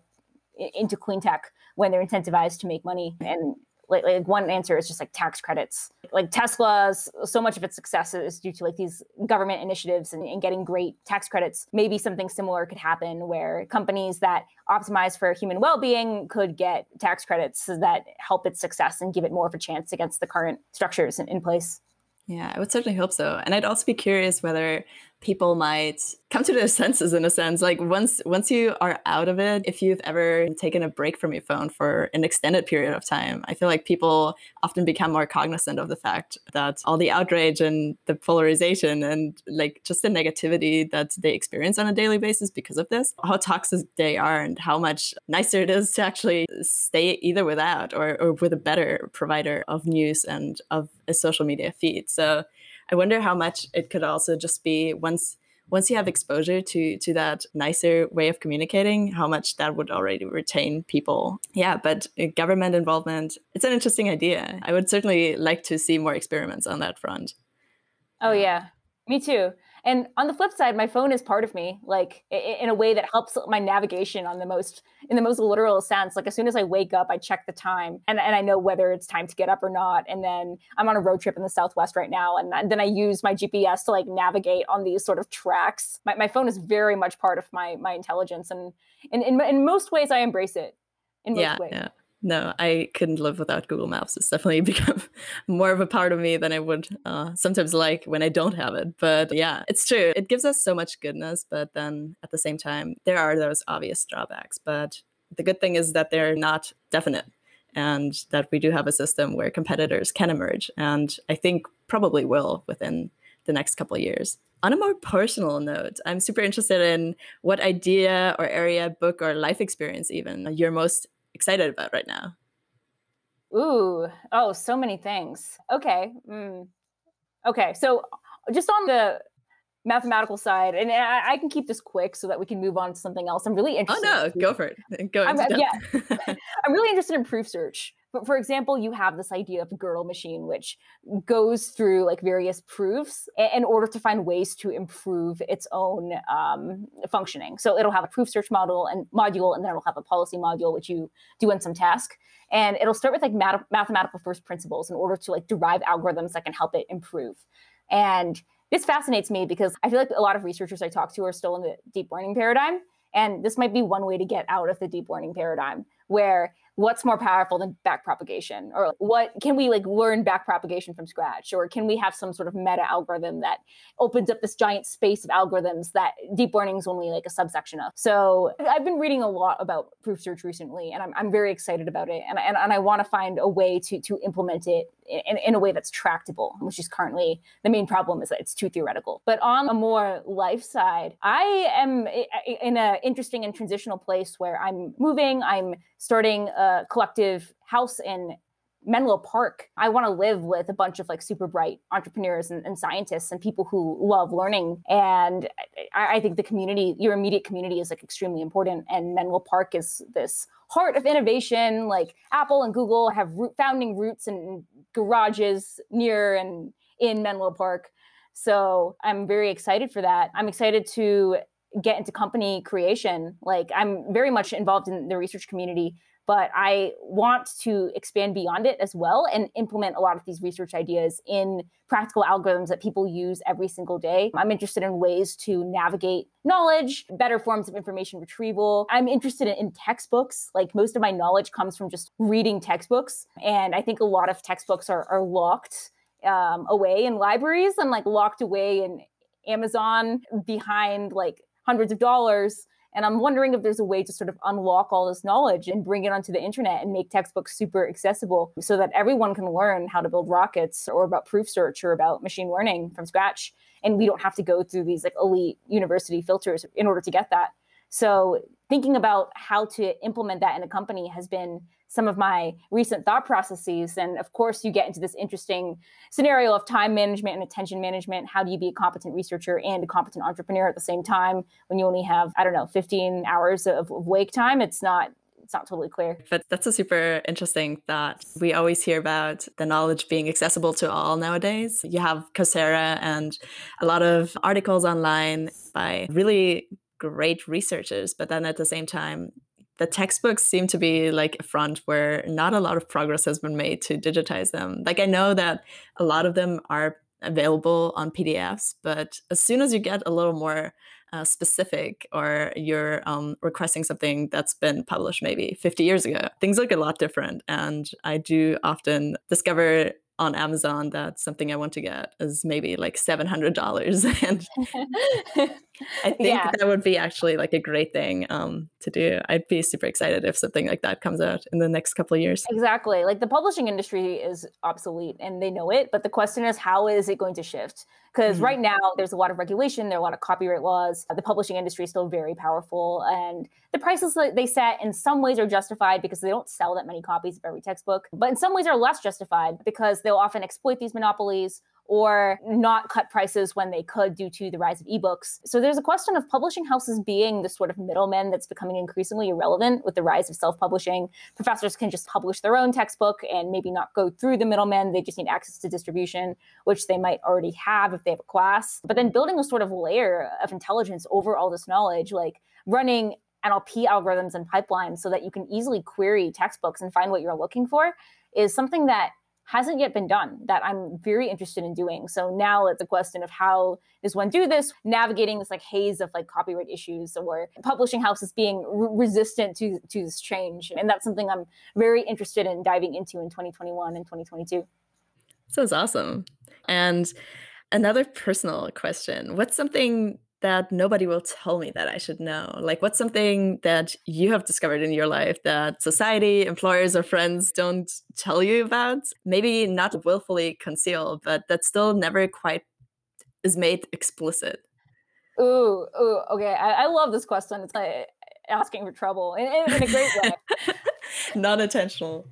into clean tech when they're incentivized to make money? And Like, like one answer is just like tax credits. Like Tesla's, so much of its success is due to like these government initiatives and, and getting great tax credits. Maybe something similar could happen where companies that optimize for human well-being could get tax credits that help its success and give it more of a chance against the current structures in, in place. Yeah, I would certainly hope so. And I'd also be curious whether people might come to their senses in a sense. Like once once you are out of it, if you've ever taken a break from your phone for an extended period of time, I feel like people often become more cognizant of the fact that all the outrage and the polarization and like just the negativity that they experience on a daily basis because of this, how toxic they are and how much nicer it is to actually stay either without or, or with a better provider of news and of a social media feed. So I wonder how much it could also just be once once you have exposure to to that nicer way of communicating, how much that would already retain people. Yeah, but government involvement, it's an interesting idea. I would certainly like to see more experiments on that front. Oh, yeah, me too. And on the flip side, my phone is part of me, like in a way that helps my navigation on the most, in the most literal sense. Like as soon as I wake up, I check the time and, and I know whether it's time to get up or not. And then I'm on a road trip in the Southwest right now. And then I use my G P S to like navigate on these sort of tracks. My, my phone is very much part of my my intelligence. And in, in, in most ways, I embrace it. In most yeah, ways. Yeah. No, I couldn't live without Google Maps. It's definitely become more of a part of me than I would uh, sometimes like when I don't have it. But yeah, it's true. It gives us so much goodness. But then at the same time, there are those obvious drawbacks. But the good thing is that they're not definite and that we do have a system where competitors can emerge. And I think probably will within the next couple of years. On a more personal note, I'm super interested in what idea or area, book or life experience even you're most excited about right now? Ooh, oh, so many things. Okay. Mm. Okay. So just on the mathematical side, and I, I can keep this quick so that we can move on to something else. I'm really interested. Oh, no, in go for it. Go I'm, yeah, I'm really interested in proof search. But for example, you have this idea of the Gödel machine, which goes through like various proofs in order to find ways to improve its own um, functioning. So it'll have a proof search model and module, and then it'll have a policy module, which you do in some task. And it'll start with like mat- mathematical first principles in order to like derive algorithms that can help it improve. And this fascinates me because I feel like a lot of researchers I talk to are still in the deep learning paradigm. And this might be one way to get out of the deep learning paradigm, where what's more powerful than backpropagation? Or what can we like learn backpropagation from scratch? Or can we have some sort of meta algorithm that opens up this giant space of algorithms that deep learning is only like a subsection of? So I've been reading a lot about proof search recently, and I'm I'm very excited about it. And, and, and I want to find a way to to implement it in, in a way that's tractable, which is currently the main problem, is that it's too theoretical. But on a more life side, I am in an interesting and transitional place where I'm moving, I'm starting a collective house in Menlo Park. I want to live with a bunch of like super bright entrepreneurs and, and scientists and people who love learning. And I, I think the community, your immediate community, is like extremely important. And Menlo Park is this heart of innovation. Like Apple and Google have root, founding roots and garages near and in Menlo Park. So I'm very excited for that. I'm excited to get into company creation. Like I'm very much involved in the research community, but I want to expand beyond it as well and implement a lot of these research ideas in practical algorithms that people use every single day. I'm interested in ways to navigate knowledge, better forms of information retrieval. I'm interested in, in textbooks. Like most of my knowledge comes from just reading textbooks. And I think a lot of textbooks are, are locked um, away in libraries and like locked away in Amazon behind like hundreds of dollars. And I'm wondering if there's a way to sort of unlock all this knowledge and bring it onto the internet and make textbooks super accessible so that everyone can learn how to build rockets or about proof search or about machine learning from scratch. And we don't have to go through these like elite university filters in order to get that. So thinking about how to implement that in a company has been some of my recent thought processes. And of course, you get into this interesting scenario of time management and attention management. How do you be a competent researcher and a competent entrepreneur at the same time when you only have, I don't know, fifteen hours of, of wake time? It's not It's not totally clear. But that's a super interesting thought. We always hear about the knowledge being accessible to all nowadays. You have Coursera and a lot of articles online by really great researchers. But then at the same time, the textbooks seem to be like a front where not a lot of progress has been made to digitize them. Like I know that a lot of them are available on P D Fs, but as soon as you get a little more uh, specific or you're um, requesting something that's been published maybe fifty years ago, things look a lot different. And I do often discover on Amazon that something I want to get is maybe like seven hundred dollars. And I think yeah. that would be actually like a great thing um, to do. I'd be super excited if something like that comes out in the next couple of years. Exactly. Like the publishing industry is obsolete and they know it, but the question is, how is it going to shift? Because mm-hmm. right now there's a lot of regulation, there are a lot of copyright laws. The publishing industry is still very powerful, and the prices that they set in some ways are justified because they don't sell that many copies of every textbook, but in some ways are less justified because they'll often exploit these monopolies or not cut prices when they could due to the rise of ebooks. So there's a question of publishing houses being the sort of middlemen that's becoming increasingly irrelevant with the rise of self-publishing. Professors can just publish their own textbook and maybe not go through the middlemen. They just need access to distribution, which they might already have if they have a class. But then building a sort of layer of intelligence over all this knowledge, like running N L P algorithms and pipelines so that you can easily query textbooks and find what you're looking for, is something that hasn't yet been done, that I'm very interested in doing. So now it's a question of how does one do this, navigating this like haze of like copyright issues or publishing houses being re- resistant to, to this change. And that's something I'm very interested in diving into in twenty twenty-one and twenty twenty-two. Sounds awesome. And another personal question, what's something that nobody will tell me that I should know? Like, what's something that you have discovered in your life that society, employers, or friends don't tell you about? Maybe not willfully conceal, but that still never quite is made explicit. Ooh, ooh, okay. I, I love this question. It's like asking for trouble in, in, in a great way. Non-intentional.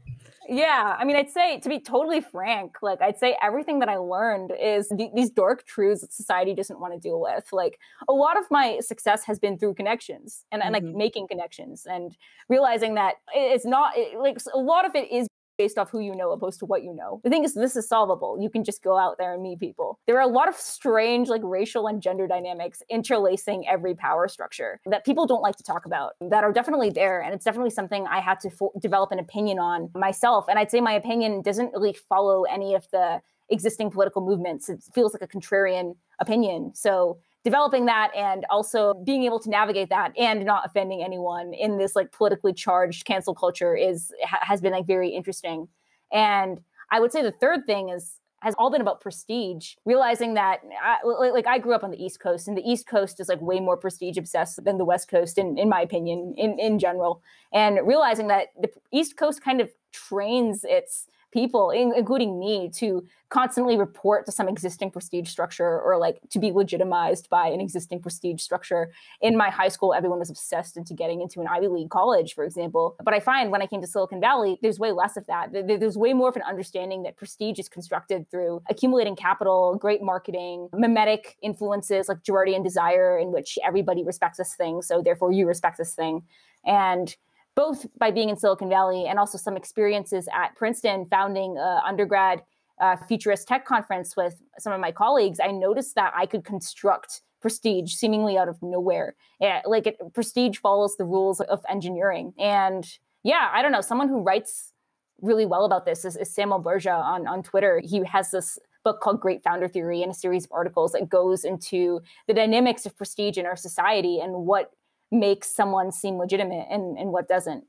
Yeah. I mean, I'd say, to be totally frank, like I'd say everything that I learned is th- these dark truths that society doesn't want to deal with. Like a lot of my success has been through connections and, and like mm-hmm. making connections and realizing that it's not it, like a lot of it is based off who you know opposed to what you know. The thing is, this is solvable. You can just go out there and meet people. There are a lot of strange, like, racial and gender dynamics interlacing every power structure that people don't like to talk about, that are definitely there. And it's definitely something I had to fo- develop an opinion on myself. And I'd say my opinion doesn't really follow any of the existing political movements. It feels like a contrarian opinion. So developing that, and also being able to navigate that and not offending anyone in this, like, politically charged cancel culture is ha- has been, like, very interesting. And I would say the third thing is has all been about prestige. Realizing that I, like I grew up on the East Coast, and the East Coast is, like, way more prestige obsessed than the West Coast, in in my opinion, in in general. And realizing that the East Coast kind of trains its people, in, including me, to constantly report to some existing prestige structure, or, like, to be legitimized by an existing prestige structure. In my high school, everyone was obsessed into getting into an Ivy League college, for example. But I find when I came to Silicon Valley, there's way less of that. There's way more of an understanding that prestige is constructed through accumulating capital, great marketing, mimetic influences like Girardian desire, in which everybody respects this thing, so therefore you respect this thing. And both by being in Silicon Valley and also some experiences at Princeton, founding an undergrad uh, futurist tech conference with some of my colleagues, I noticed that I could construct prestige seemingly out of nowhere. Yeah, like it, prestige follows the rules of engineering. And yeah, I don't know, someone who writes really well about this is, is Samuel Berger on, on Twitter. He has this book called Great Founder Theory and a series of articles that goes into the dynamics of prestige in our society and what makes someone seem legitimate and, and what doesn't.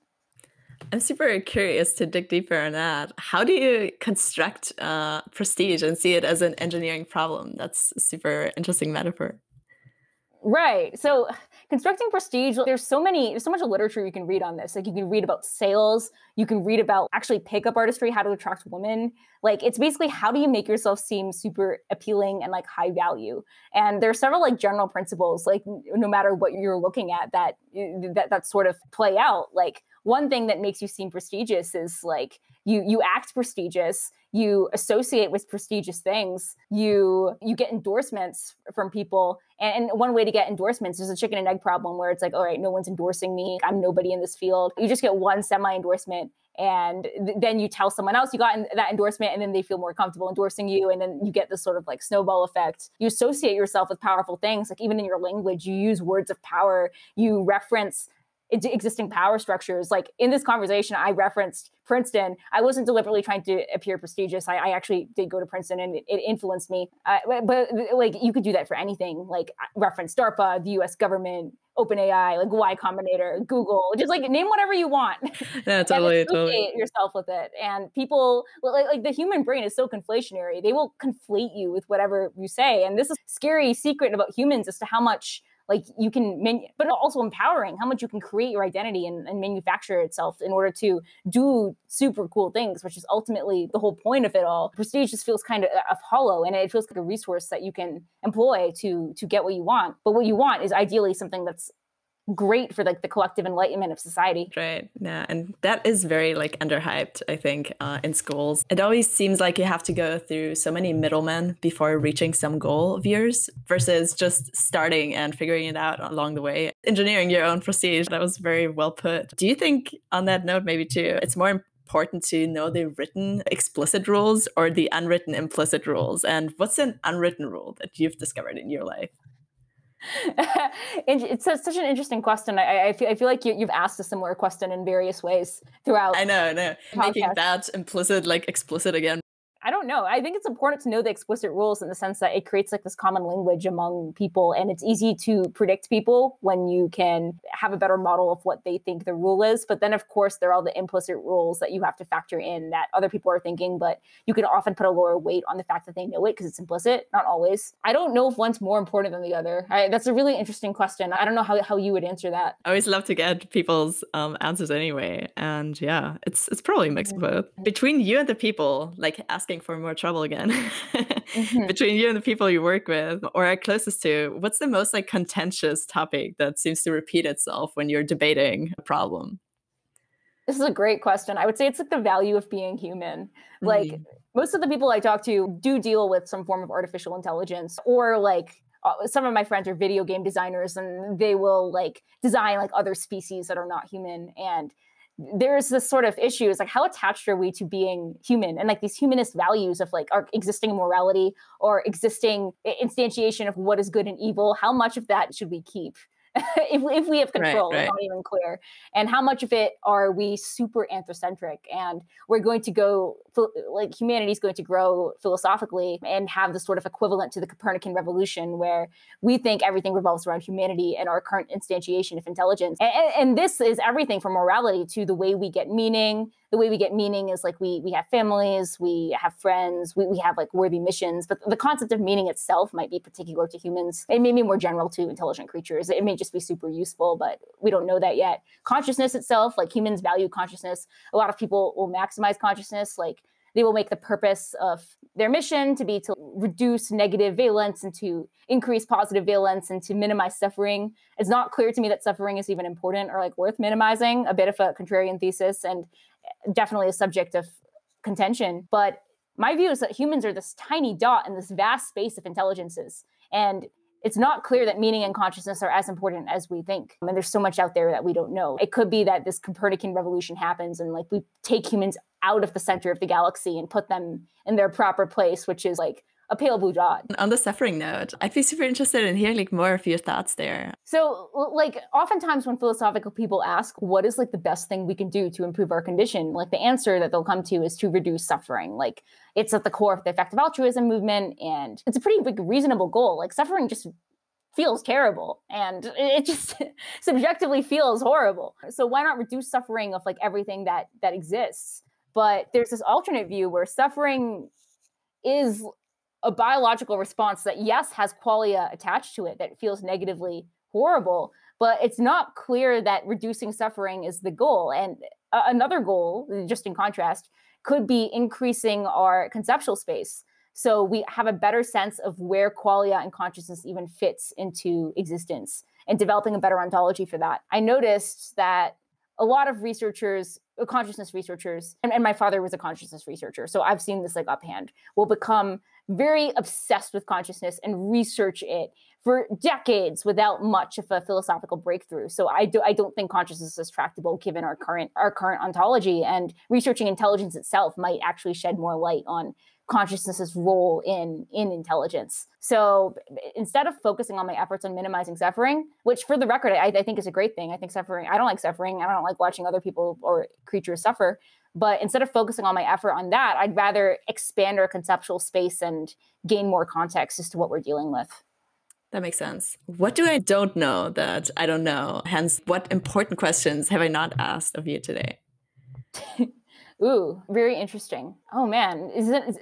I'm super curious to dig deeper on that. How do you construct uh, prestige and see it as an engineering problem? That's a super interesting metaphor. Right. So constructing prestige, there's so many, there's so much literature you can read on this. Like, you can read about sales, you can read about actually pickup artistry, how to attract women. Like, it's basically, how do you make yourself seem super appealing and, like, high value? And there are several, like, general principles, like, no matter what you're looking at, that that that sort of play out. Like, one thing that makes you seem prestigious is, like, you you act prestigious, you associate with prestigious things, you you get endorsements from people. And, and one way to get endorsements is a chicken and egg problem, where it's like, all right, no one's endorsing me, I'm nobody in this field. You just get one semi-endorsement, and th- then you tell someone else you got in- that endorsement, and then they feel more comfortable endorsing you, and then you get this sort of, like, snowball effect. You associate yourself with powerful things, like, even in your language, you use words of power, you reference existing power structures. Like, in this conversation, I referenced Princeton. I wasn't deliberately trying to appear prestigious. I, I actually did go to Princeton, and it, it influenced me. Uh, but, but like, you could do that for anything. Like, reference DARPA, the U S government, OpenAI, like Y Combinator, Google. Just, like, name whatever you want. Yeah, totally. And associate totally. yourself with it. And people, like, like the human brain is so conflationary. They will conflate you with whatever you say. And this is a scary secret about humans as to how much, like, you can, manu- but also empowering, how much you can create your identity and, and manufacture itself in order to do super cool things, which is ultimately the whole point of it all. Prestige just feels kind of, of hollow, and it feels like a resource that you can employ to to get what you want. But what you want is ideally something that's great for, like, the collective enlightenment of society. Right. Yeah. And that is very, like, underhyped, I think, uh, in schools. It always seems like you have to go through so many middlemen before reaching some goal of yours, versus just starting and figuring it out along the way, engineering your own prestige. That was very well put. Do you think, on that note, maybe too, it's more important to know the written explicit rules or the unwritten implicit rules? And what's an unwritten rule that you've discovered in your life? It's such an interesting question. I, I feel I feel like you, you've asked a similar question in various ways throughout. I know, I know. Making that implicit, like, explicit again. I don't know. I think it's important to know the explicit rules, in the sense that it creates, like, this common language among people, and it's easy to predict people when you can have a better model of what they think the rule is. But then, of course, there are all the implicit rules that you have to factor in, that other people are thinking, but you can often put a lower weight on the fact that they know it because it's implicit. Not always. I don't know if one's more important than the other. I, that's a really interesting question. I don't know how, how you would answer that. I always love to get people's um, answers anyway. And yeah, it's it's probably a mix of both. Between you and the people, like, asking for more trouble again mm-hmm. between you and the people you work with or are closest to, what's the most, like, contentious topic that seems to repeat itself when you're debating a problem? This is a great question. I would say it's, like, the value of being human. Like, mm-hmm. most of the people I talk to do deal with some form of artificial intelligence, or, like, some of my friends are video game designers, and they will, like, design, like, other species that are not human. And there is this sort of issue is like, how attached are we to being human? And like these humanist values of like our existing morality or existing instantiation of what is good and evil, how much of that should we keep? if, if we have control, right, right. It's not even clear. And how much of it are we super anthrocentric? And we're going to go, like humanity is going to grow philosophically and have this sort of equivalent to the Copernican revolution where we think everything revolves around humanity and our current instantiation of intelligence. And, and this is everything from morality to the way we get meaning. The way we get meaning is like we we have families, we have friends, we, we have like worthy missions. But the concept of meaning itself might be particular to humans. It may be more general to intelligent creatures. It may just be super useful, but we don't know that yet. Consciousness itself, like humans value consciousness. A lot of people will maximize consciousness. Like they will make the purpose of their mission to be to reduce negative valence and to increase positive valence and to minimize suffering. It's not clear to me that suffering is even important or like worth minimizing. A bit of a contrarian thesis and definitely a subject of contention. But my view is that humans are this tiny dot in this vast space of intelligences. And it's not clear that meaning and consciousness are as important as we think. I mean, there's so much out there that we don't know. It could be that this Copernican revolution happens and like we take humans out of the center of the galaxy and put them in their proper place, which is like a pale blue dot. On the suffering note, I'd be super interested in hearing like more of your thoughts there. So like oftentimes when philosophical people ask, what is like the best thing we can do to improve our condition? Like the answer that they'll come to is to reduce suffering. Like it's at the core of the effective altruism movement. And it's a pretty big reasonable goal. Like suffering just feels terrible and it just subjectively feels horrible. So why not reduce suffering of like everything that that exists? But there's this alternate view where suffering is a biological response that, yes, has qualia attached to it that feels negatively horrible, but it's not clear that reducing suffering is the goal. And uh, another goal, just in contrast, could be increasing our conceptual space. So we have a better sense of where qualia and consciousness even fits into existence and developing a better ontology for that. I noticed that a lot of researchers, consciousness researchers, and, and my father was a consciousness researcher, so I've seen this like uphand, will become very obsessed with consciousness and research it for decades without much of a philosophical breakthrough. So I, do, I don't think consciousness is tractable given our current, our current ontology, and researching intelligence itself might actually shed more light on consciousness's role in, in intelligence. So instead of focusing on my efforts on minimizing suffering, which for the record, I, I think is a great thing. I think suffering, I don't like suffering. I don't like watching other people or creatures suffer. But instead of focusing on my effort on that, I'd rather expand our conceptual space and gain more context as to what we're dealing with. That makes sense. What do I don't know that I don't know? Hence, what important questions have I not asked of you today? Ooh, very interesting. Oh man, is, it, is,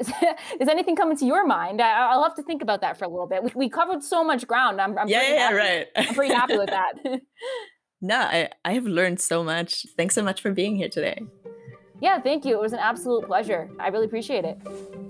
is anything coming to your mind? I, I'll have to think about that for a little bit. We, we covered so much ground. I'm, I'm yeah, pretty yeah, happy. Right. I'm pretty happy with that. No, I, I have learned so much. Thanks so much for being here today. Yeah, thank you. It was an absolute pleasure. I really appreciate it.